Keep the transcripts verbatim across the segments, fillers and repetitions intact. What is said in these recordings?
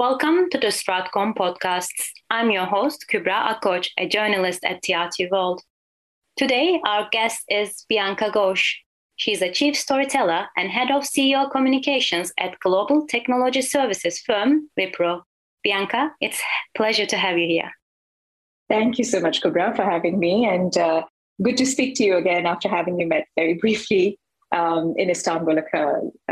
Welcome to the Stratcom podcasts. I'm your host, Kubra Akoc, a journalist at T R T World. Today, our guest is Bianca Ghose. She's a chief storyteller and head of C E O communications at Global Technology Services firm, Wipro. Bianca, it's a pleasure to have you here. Thank you so much, Kubra, for having me. And uh, good to speak to you again after having me met very briefly um, in Istanbul a,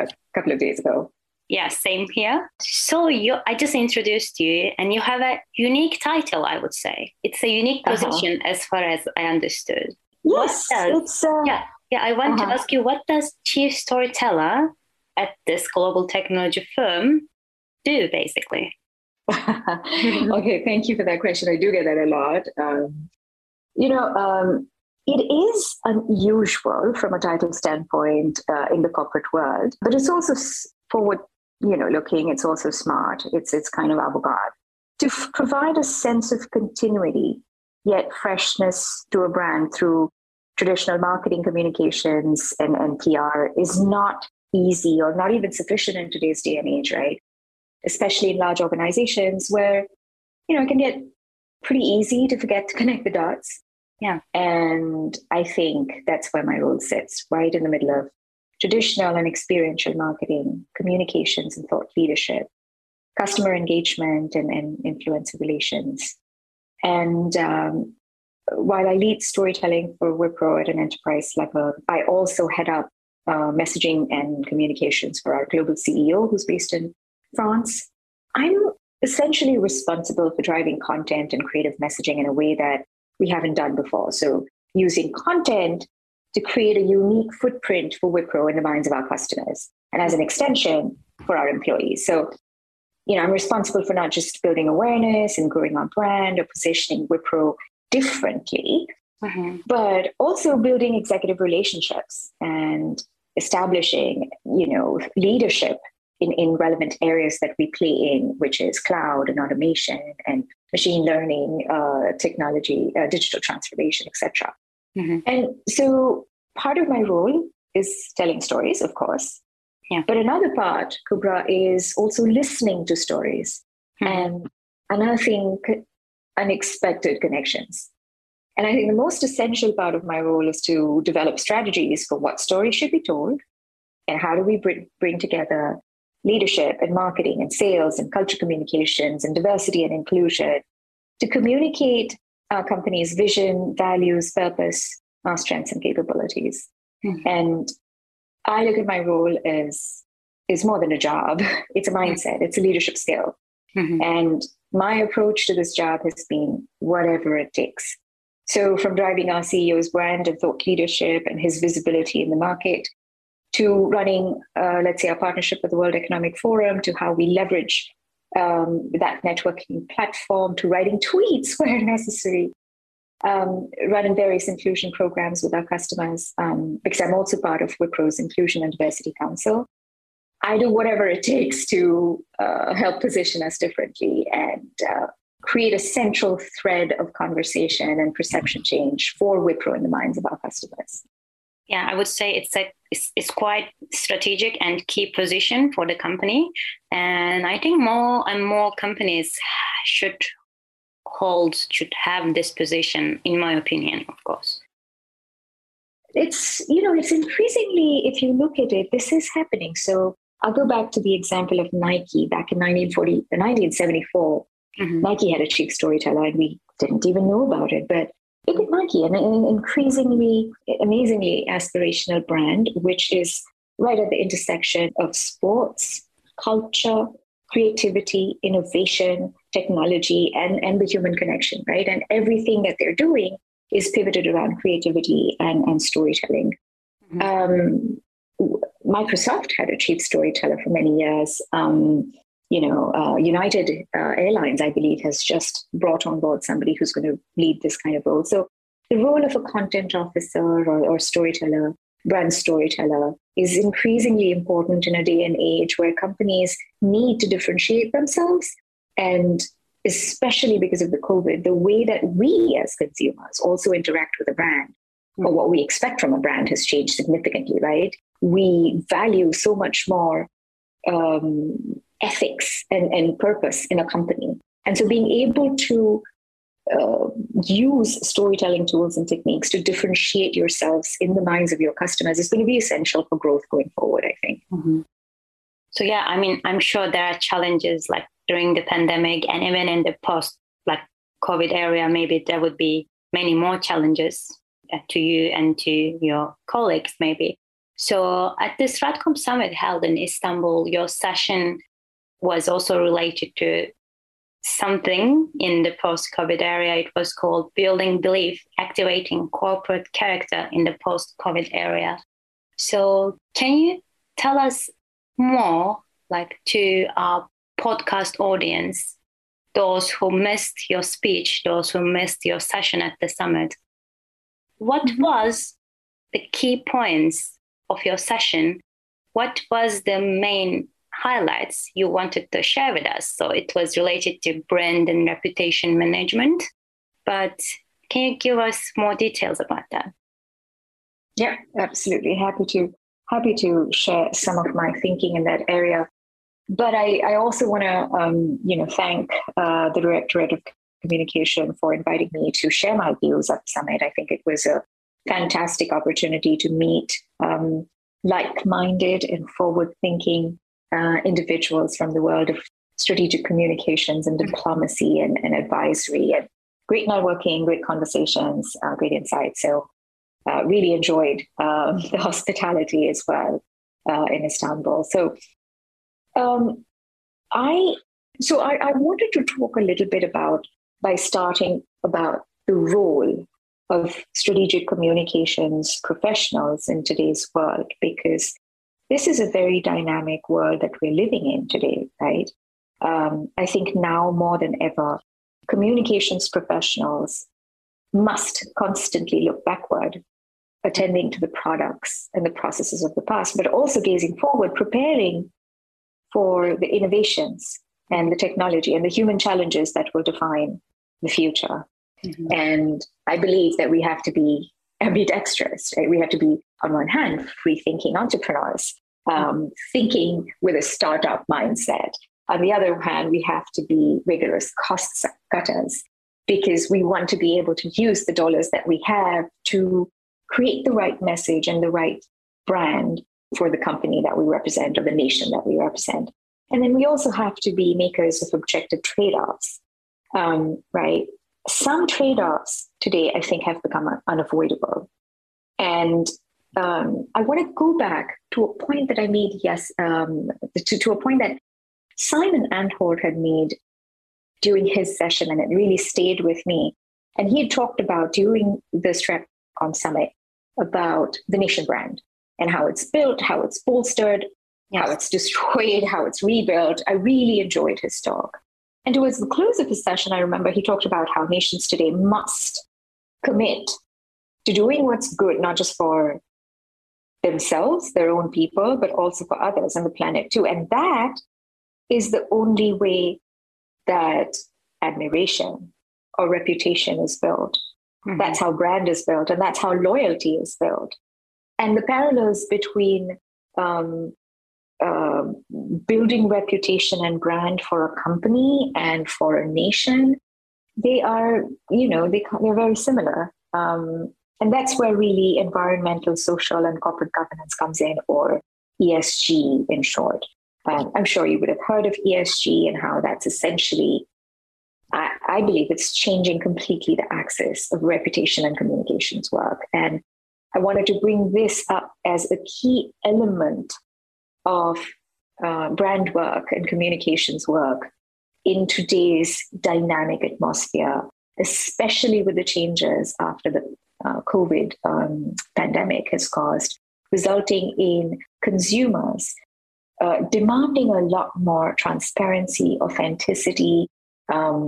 a couple of days ago. Yeah, same here. So you, I just introduced you and you have a unique title, I would say. It's a unique position uh-huh. as far as I understood. Yes. Does, it's, uh, yeah, yeah. I want uh-huh. to ask you, what does chief storyteller at this global technology firm do, basically? Okay, thank you for that question. I do get that a lot. Um, you know, um, it is unusual from a title standpoint uh, in the corporate world, but it's also forward you know, looking, it's also smart. It's it's kind of avant-garde to f- provide a sense of continuity, yet freshness to a brand through traditional marketing, communications, and, and P R is not easy or not even sufficient in today's day and age, right? Especially in large organizations where, you know, it can get pretty easy to forget to connect the dots. Yeah. And I think that's where my role sits, right in the middle of traditional and experiential marketing, communications and thought leadership, customer engagement and, and influencer relations. And um, while I lead storytelling for Wipro at an enterprise level, I also head up uh, messaging and communications for our global C E O, who's based in France. I'm essentially responsible for driving content and creative messaging in a way that we haven't done before. So using content to create a unique footprint for Wipro in the minds of our customers and as an extension for our employees. So, you know, I'm responsible for not just building awareness and growing our brand or positioning Wipro differently, mm-hmm. but also building executive relationships and establishing, you know, leadership in, in relevant areas that we play in, which is cloud and automation and machine learning, uh, technology, uh, digital transformation, et cetera. Mm-hmm. And so part of my role is telling stories, of course. Yeah. But another part, Kubra, is also listening to stories mm-hmm. and unearthing unexpected connections. And I think the most essential part of my role is to develop strategies for what stories should be told and how do we bring, bring together leadership and marketing and sales and culture communications and diversity and inclusion to communicate our company's vision, values, purpose, our strengths and capabilities. Mm-hmm. And I look at my role as is more than a job. It's a mindset. It's a leadership skill. Mm-hmm. And my approach to this job has been whatever it takes. So from driving our C E O's brand and thought leadership and his visibility in the market to running, uh, let's say, our partnership with the World Economic Forum to how we leverage Um, that networking platform to writing tweets where necessary, um, running various inclusion programs with our customers, um, because I'm also part of Wipro's Inclusion and Diversity Council. I do whatever it takes to uh, help position us differently and uh, create a central thread of conversation and perception change for Wipro in the minds of our customers. Yeah, I would say it's a it's, it's quite strategic and key position for the company, and I think more and more companies should hold should have this position, in my opinion, of course. It's you know it's increasingly, if you look at it, this is happening. So I'll go back to the example of Nike back in nineteen forty, nineteen seventy-four. Mm-hmm. Nike had a chief storyteller, and we didn't even know about it, but. Look at Nike, an increasingly, amazingly aspirational brand, which is right at the intersection of sports, culture, creativity, innovation, technology, and, and the human connection, right? And everything that they're doing is pivoted around creativity and, and storytelling. Mm-hmm. Um, Microsoft had a chief storyteller for many years. Um, You know, uh, United uh, Airlines, I believe, has just brought on board somebody who's going to lead this kind of role. So the role of a content officer or, or storyteller, brand storyteller, is increasingly important in a day and age where companies need to differentiate themselves. And especially because of the COVID, the way that we as consumers also interact with a brand or what we expect from a brand has changed significantly, right? We value so much more Um, ethics and, and purpose in a company. And so being able to uh, use storytelling tools and techniques to differentiate yourselves in the minds of your customers is going to be essential for growth going forward, I think. Mm-hmm. So, yeah, I mean, I'm sure there are challenges like during the pandemic and even in the post like COVID area, maybe there would be many more challenges uh, to you and to your colleagues, maybe. So at the Stratcom Summit held in Istanbul, your session was also related to something in the post-COVID area. It was called Building Belief, Activating Corporate Character in the Post-COVID Area. So can you tell us more, like, to our podcast audience, those who missed your speech, those who missed your session at the summit, what was the key points of your session? What was the main highlights you wanted to share with us? So it was related to brand and reputation management, but can you give us more details about that? Yeah, absolutely. Happy to. Happy to share some of my thinking in that area. But I, I also want to, um, you know, thank uh, the Directorate of Communication for inviting me to share my views at the summit. I think it was a fantastic opportunity to meet um, like-minded and forward-thinking uh, individuals from the world of strategic communications and diplomacy and, and advisory, and great networking, great conversations, uh, great insights. So Uh, really enjoyed um, the hospitality as well uh, in Istanbul. So, um, I so I, I wanted to talk a little bit about by starting about the role of strategic communications professionals in today's world, because this is a very dynamic world that we're living in today, right? Um, I think now more than ever, communications professionals must constantly look backward, attending to the products and the processes of the past, but also gazing forward, preparing for the innovations and the technology and the human challenges that will define the future. Mm-hmm. And I believe that we have to be ambidextrous, right? We have to be, on one hand, free-thinking entrepreneurs, um, thinking with a startup mindset. On the other hand, we have to be rigorous cost cutters, because we want to be able to use the dollars that we have to create the right message and the right brand for the company that we represent or the nation that we represent. And then we also have to be makers of objective trade-offs, um, right? Some trade-offs today, I think, have become unavoidable. And um, I want to go back to a point that I made, yes, um, to, to a point that Simon Anholt had made during his session, and it really stayed with me. And he had talked about during the Stratcom Summit about the nation brand and how it's built, how it's bolstered, how it's destroyed, how it's rebuilt. I really enjoyed his talk. And towards the close of his session, I remember he talked about how nations today must commit to doing what's good, not just for themselves, their own people, but also for others and the planet too. And that is the only way that admiration or reputation is built. Mm-hmm. That's how brand is built, and that's how loyalty is built. And the parallels between um, uh, building reputation and brand for a company and for a nation, they are, you know, they, they're very similar. Um, and that's where really environmental, social, and corporate governance comes in, or E S G in short. Um, I'm sure you would have heard of E S G and how that's essentially, I, I believe it's changing completely the axis of reputation and communications work. And I wanted to bring this up as a key element of uh, brand work and communications work in today's dynamic atmosphere, especially with the changes after the uh, COVID um, pandemic has caused, resulting in consumers Uh, demanding a lot more transparency, authenticity, um,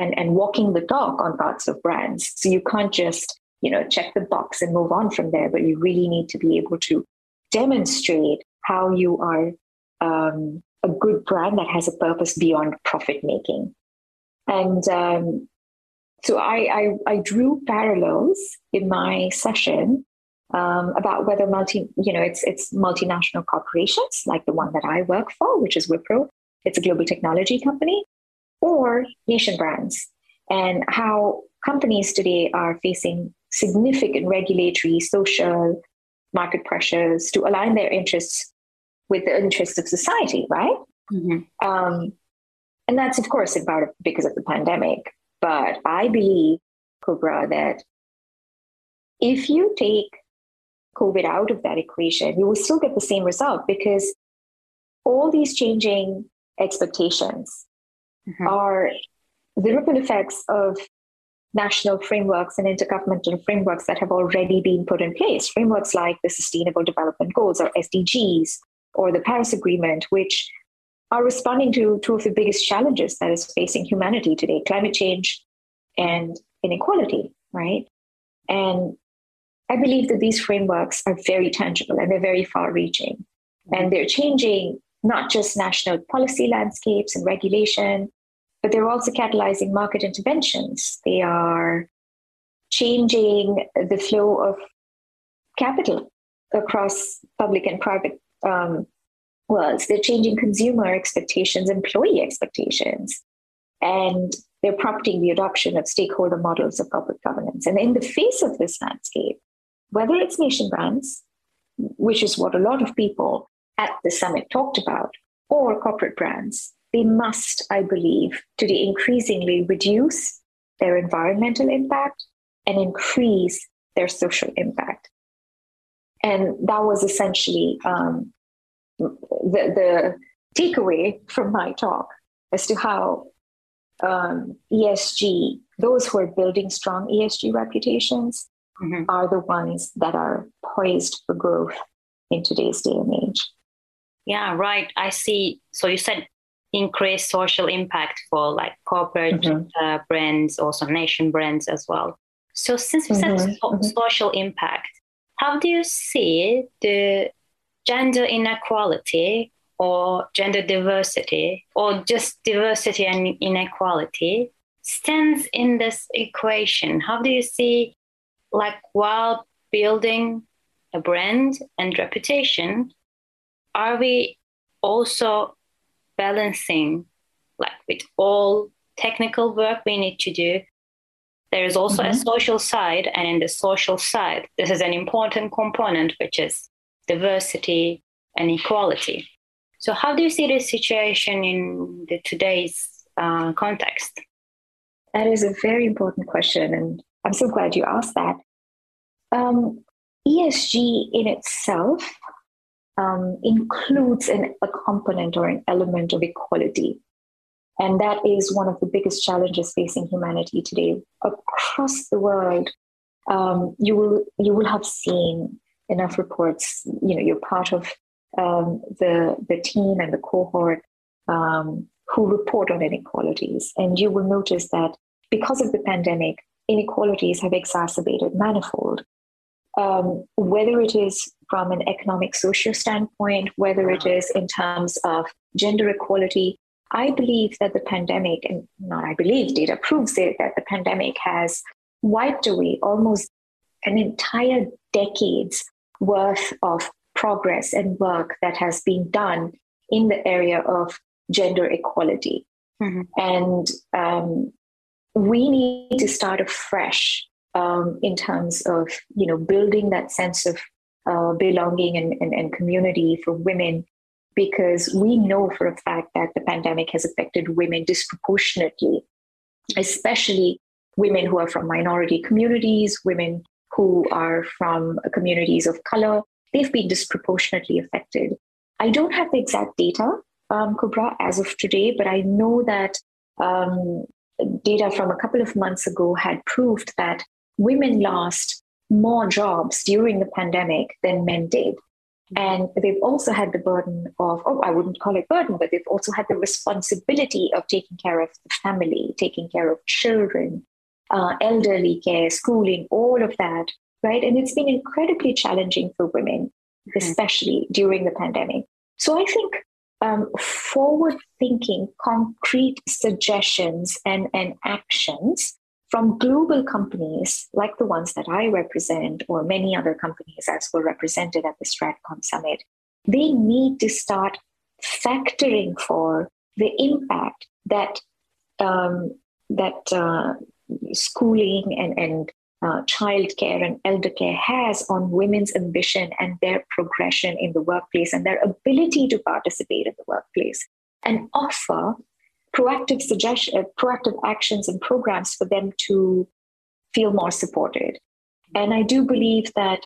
and, and walking the talk on parts of brands. So you can't just, you know, check the box and move on from there, but you really need to be able to demonstrate how you are um, a good brand that has a purpose beyond profit making. And um, so I, I, I drew parallels in my session Um, about whether multi, you know, it's it's multinational corporations like the one that I work for, which is Wipro, it's a global technology company, or nation brands, and how companies today are facing significant regulatory, social, market pressures to align their interests with the interests of society, right? Mm-hmm. Um, and that's, of course, in part because of the pandemic. But I believe, Kubra, that if you take COVID out of that equation, you will still get the same result, because all these changing expectations mm-hmm. are the ripple effects of national frameworks and intergovernmental frameworks that have already been put in place. Frameworks like the Sustainable Development Goals, or S D Gs, or the Paris Agreement, which are responding to two of the biggest challenges that is facing humanity today: climate change and inequality, right? And I believe that these frameworks are very tangible and they're very far-reaching. And they're changing not just national policy landscapes and regulation, but they're also catalyzing market interventions. They are changing the flow of capital across public and private um, worlds. They're changing consumer expectations, employee expectations, and they're prompting the adoption of stakeholder models of corporate governance. And in the face of this landscape, whether it's nation brands, which is what a lot of people at the summit talked about, or corporate brands, they must, I believe, today increasingly reduce their environmental impact and increase their social impact. And that was essentially um, the, the takeaway from my talk as to how um, E S G, those who are building strong E S G reputations, mm-hmm. are the ones that are poised for growth in today's day and age. Yeah, right. I see. So you said increased social impact for like corporate mm-hmm. uh, brands, also nation brands as well. So since you mm-hmm. said so- mm-hmm. social impact, how do you see the gender inequality or gender diversity, or just diversity and inequality, stands in this equation? How do you see, like, while building a brand and reputation, are we also balancing, like, with all technical work we need to do, there is also mm-hmm. a social side, and in the social side, this is an important component, which is diversity and equality. So how do you see this situation in the today's uh, context? That is a very important question, and I'm so glad you asked that. Um, E S G in itself Um, includes an, a component or an element of equality. And that is one of the biggest challenges facing humanity today. Across the world, um, you will you will have seen enough reports. You know, you're part of um, the, the team and the cohort um, who report on inequalities. And you will notice that because of the pandemic, inequalities have exacerbated manifold. Um, whether it is from an economic social standpoint, whether it is in terms of gender equality, I believe that the pandemic, and not I believe, data proves it, that the pandemic has wiped away almost an entire decade's worth of progress and work that has been done in the area of gender equality. Mm-hmm. And um, we need to start afresh Um, in terms of, you know, building that sense of uh, belonging and, and, and community for women, because we know for a fact that the pandemic has affected women disproportionately, especially women who are from minority communities, women who are from communities of color. They've been disproportionately affected. I don't have the exact data, um, Kubra, as of today, but I know that um, data from a couple of months ago had proved that women lost more jobs during the pandemic than men did. And they've also had the burden of, oh, I wouldn't call it burden, but they've also had the responsibility of taking care of the family, taking care of children, uh, elderly care, schooling, all of that, right? And it's been incredibly challenging for women, mm-hmm. especially during the pandemic. So I think um, forward-thinking, concrete suggestions and, and actions from global companies like the ones that I represent, or many other companies as were represented at the Stratcom Summit, they need to start factoring for the impact that um, that uh, schooling and and uh, childcare and elder care has on women's ambition and their progression in the workplace and their ability to participate in the workplace, and offer proactive suggestions, proactive actions and programs for them to feel more supported. And I do believe that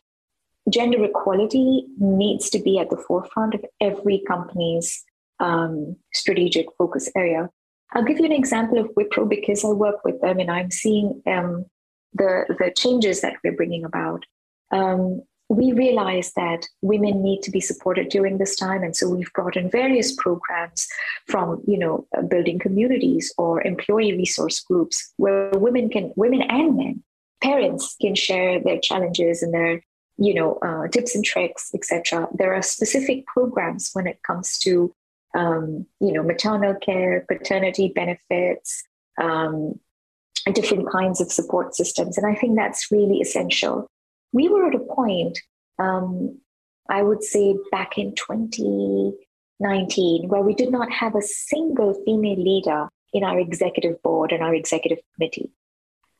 gender equality needs to be at the forefront of every company's um, strategic focus area. I'll give you an example of Wipro because I work with them and I'm seeing um, the, the changes that we're bringing about. Um, we realize that women need to be supported during this time. And so we've brought in various programs from, you know, building communities or employee resource groups where women can, women and men, parents can share their challenges and their, you know, uh, tips and tricks, et cetera. There are specific programs when it comes to, um, you know, maternal care, paternity benefits, um, different kinds of support systems. And I think that's really essential. We were at a point, um, I would say back in twenty nineteen, where we did not have a single female leader in our executive board and our executive committee.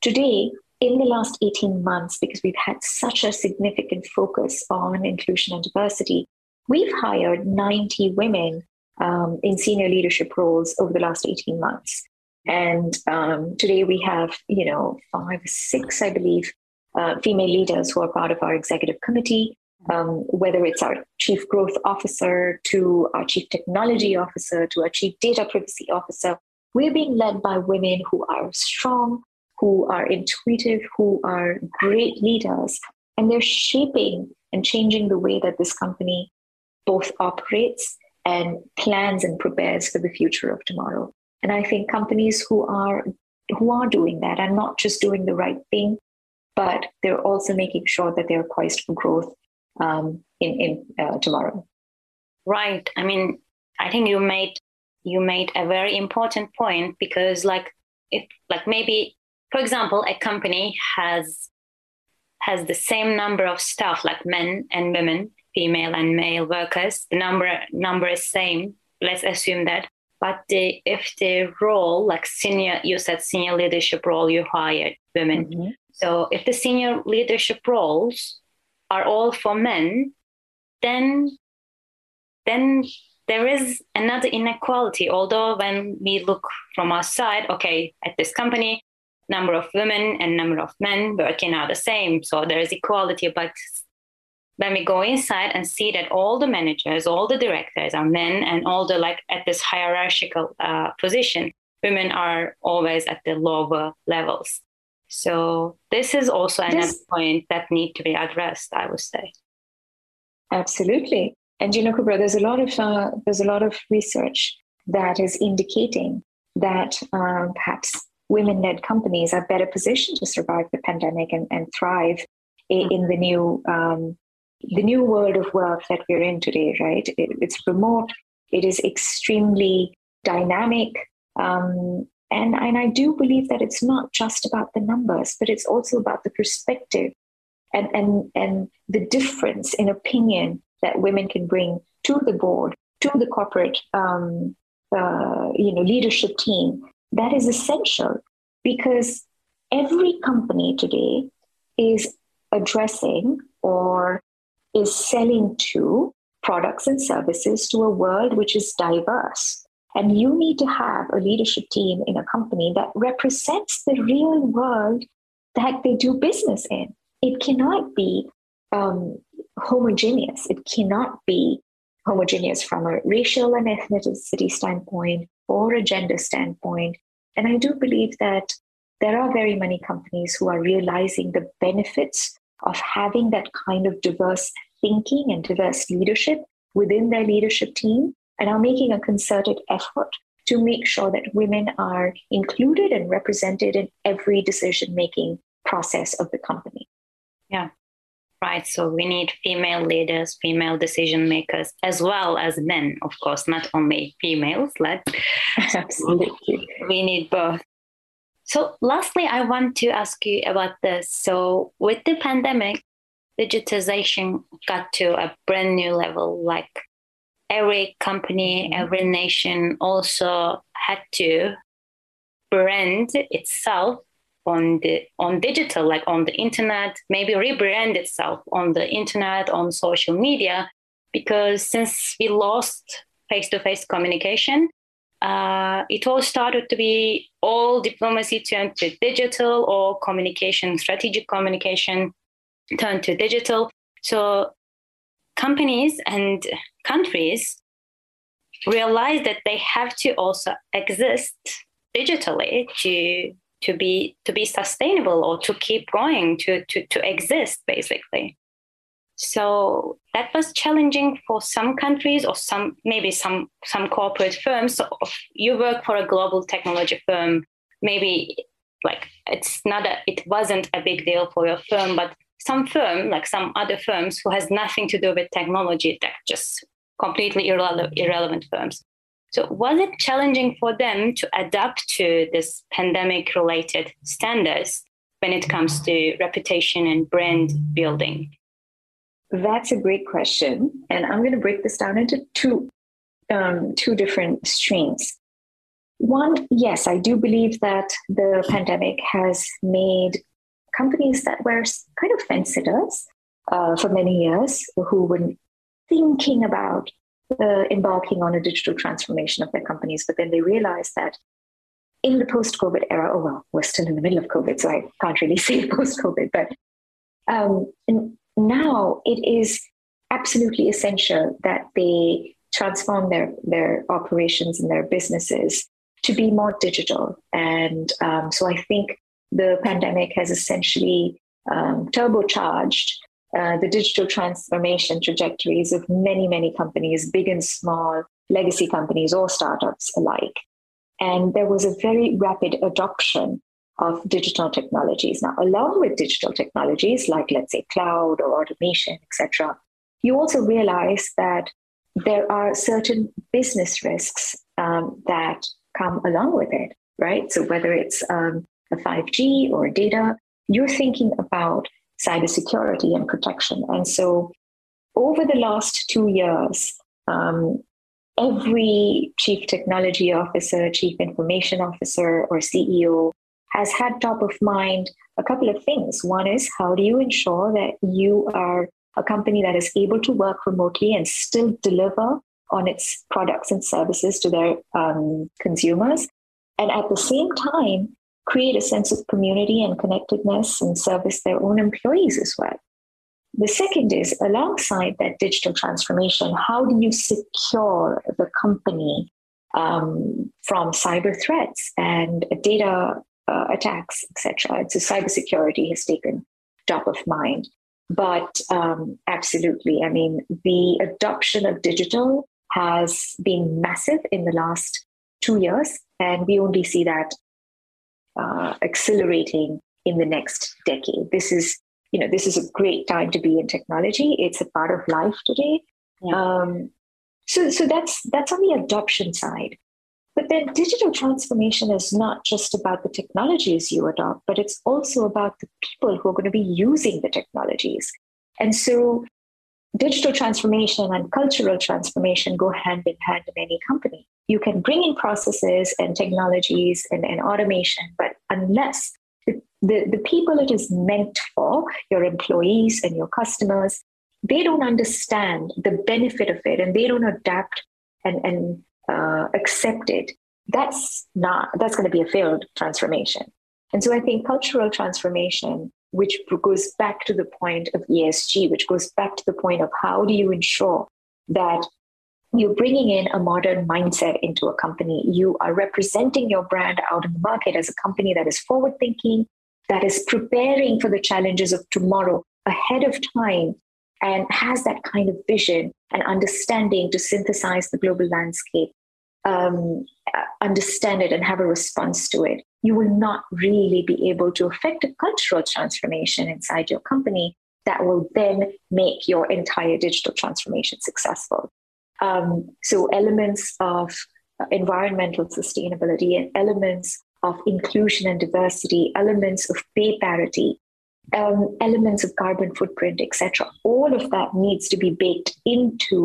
Today, in the last eighteen months, because we've had such a significant focus on inclusion and diversity, we've hired ninety women um, in senior leadership roles over the last eighteen months. And um, today we have, you know, five, six, I believe, uh, female leaders who are part of our executive committee, um, whether it's our chief growth officer to our chief technology officer to our chief data privacy officer. We're being led by women who are strong, who are intuitive, who are great leaders, and they're shaping and changing the way that this company both operates and plans and prepares for the future of tomorrow. And I think companies who are who are doing that are not just doing the right thing, but they're also making sure that they're poised for growth um, in, in uh, tomorrow. Right. I mean, I think you made you made a very important point because, like, if like maybe. For example, a company has has the same number of staff, like men and women, female and male workers. The number number is same. Let's assume that. But the, if the role, like senior, you said senior leadership role, you hired women. Mm-hmm. So if the senior leadership roles are all for men, then then there is another inequality. Although when we look from outside, okay, at this company, number of women and number of men working are the same. So there is equality. But when we go inside and see that all the managers, all the directors are men and all the like at this hierarchical uh, position, women are always at the lower levels. So this is also another this, point that need to be addressed, I would say. Absolutely. And you know, Kubra, there's a lot of, uh, there's a lot of research that is indicating that uh, perhaps women-led companies are better positioned to survive the pandemic and, and thrive in, in the new um, the new world of work that we're in today, right? It, it's remote. It is extremely dynamic. Um, and, and I do believe that it's not just about the numbers, but it's also about the perspective and, and, and the difference in opinion that women can bring to the board, to the corporate um, uh, you know, leadership team. That is essential because every company today is addressing or is selling to products and services to a world which is diverse. And you need to have a leadership team in a company that represents the real world that they do business in. It cannot be um, homogeneous. It cannot be homogeneous from a racial and ethnicity standpoint, or a gender standpoint. And I do believe that there are very many companies who are realizing the benefits of having that kind of diverse thinking and diverse leadership within their leadership team and are making a concerted effort to make sure that women are included and represented in every decision-making process of the company. Yeah, right. So we need female leaders, female decision makers, as well as men, of course, not only females. Let's Absolutely. We need both. So lastly, I want to ask you about this. So with the pandemic, digitization got to a brand new level, like every company, every nation also had to brand itself on the on digital, like on the internet, maybe rebrand itself on the internet, on social media, because since we lost face-to-face communication, uh, it all started to be all diplomacy turned to digital, or communication, strategic communication turned to digital. So companies and countries realize that they have to also exist digitally to to be to be sustainable, or to keep going, to to to exist basically. So that was challenging for some countries, or some maybe some some corporate firms. So if you work for a global technology firm, maybe like it's not a, it wasn't a big deal for your firm, but some firm, like some other firms who has nothing to do with technology, that just completely irrele- irrelevant firms. So was it challenging for them to adapt to this pandemic-related standards when it comes to reputation and brand building? That's a great question. And I'm going to break this down into two, um, two different streams. One, yes, I do believe that the pandemic has made companies that were kind of fence sitters uh, for many years, who were thinking about uh, embarking on a digital transformation of their companies, but then they realized that in the post-COVID era, oh well, we're still in the middle of COVID, so I can't really say post-COVID, but um, now it is absolutely essential that they transform their, their operations and their businesses to be more digital. And um, so I think the pandemic has essentially um, turbocharged uh, the digital transformation trajectories of many, many companies, big and small, legacy companies or startups alike. And there was a very rapid adoption of digital technologies. Now, along with digital technologies, like let's say cloud or automation, et cetera, you also realize that there are certain business risks um, that come along with it, right? So whether it's um, a five G or data, you're thinking about cybersecurity and protection. And so over the last two years, um, every chief technology officer, chief information officer, or C E O has had top of mind a couple of things. One is, how do you ensure that you are a company that is able to work remotely and still deliver on its products and services to their um, consumers? And at the same time, create a sense of community and connectedness and service their own employees as well. The second is, alongside that digital transformation, how do you secure the company um, from cyber threats and data uh, attacks, et cetera? So cybersecurity has taken top of mind. But um, absolutely, I mean, the adoption of digital has been massive in the last two years, and we only see that Uh, accelerating in the next decade. This is, you know, this is a great time to be in technology. It's a part of life today. Yeah. Um, so, so that's that's on the adoption side. But then, digital transformation is not just about the technologies you adopt, but it's also about the people who are going to be using the technologies. And so, digital transformation and cultural transformation go hand in hand in any company. You can bring in processes and technologies and, and automation, but unless the, the, the people it is meant for, your employees and your customers, they don't understand the benefit of it and they don't adapt and, and uh, accept it, that's not, that's going to be a failed transformation. And so I think cultural transformation, which goes back to the point of E S G, which goes back to the point of how do you ensure that you're bringing in a modern mindset into a company. You are representing your brand out in the market as a company that is forward-thinking, that is preparing for the challenges of tomorrow ahead of time, and has that kind of vision and understanding to synthesize the global landscape, um, understand it and have a response to it. You will not really be able to affect a cultural transformation inside your company that will then make your entire digital transformation successful. Um, so elements of environmental sustainability and elements of inclusion and diversity, elements of pay parity, um, elements of carbon footprint, et cetera. All of that needs to be baked into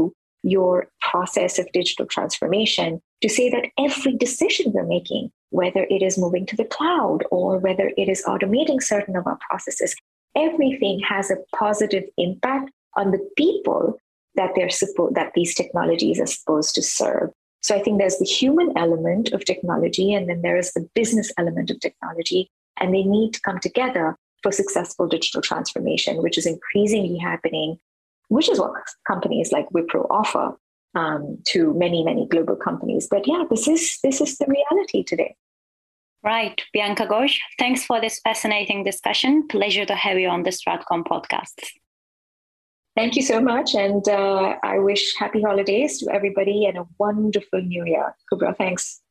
your process of digital transformation to say that every decision we're making, whether it is moving to the cloud or whether it is automating certain of our processes, everything has a positive impact on the people that they're suppo- that these technologies are supposed to serve. So I think there's the human element of technology, and then there is the business element of technology, and they need to come together for successful digital transformation, which is increasingly happening, which is what companies like Wipro offer um, to many, many global companies. But yeah, this is this is the reality today. Right. Bianca Ghose, thanks for this fascinating discussion. Pleasure to have you on the Stratcom podcast. Thank you so much. And uh, I wish happy holidays to everybody and a wonderful new year. Kubra, thanks.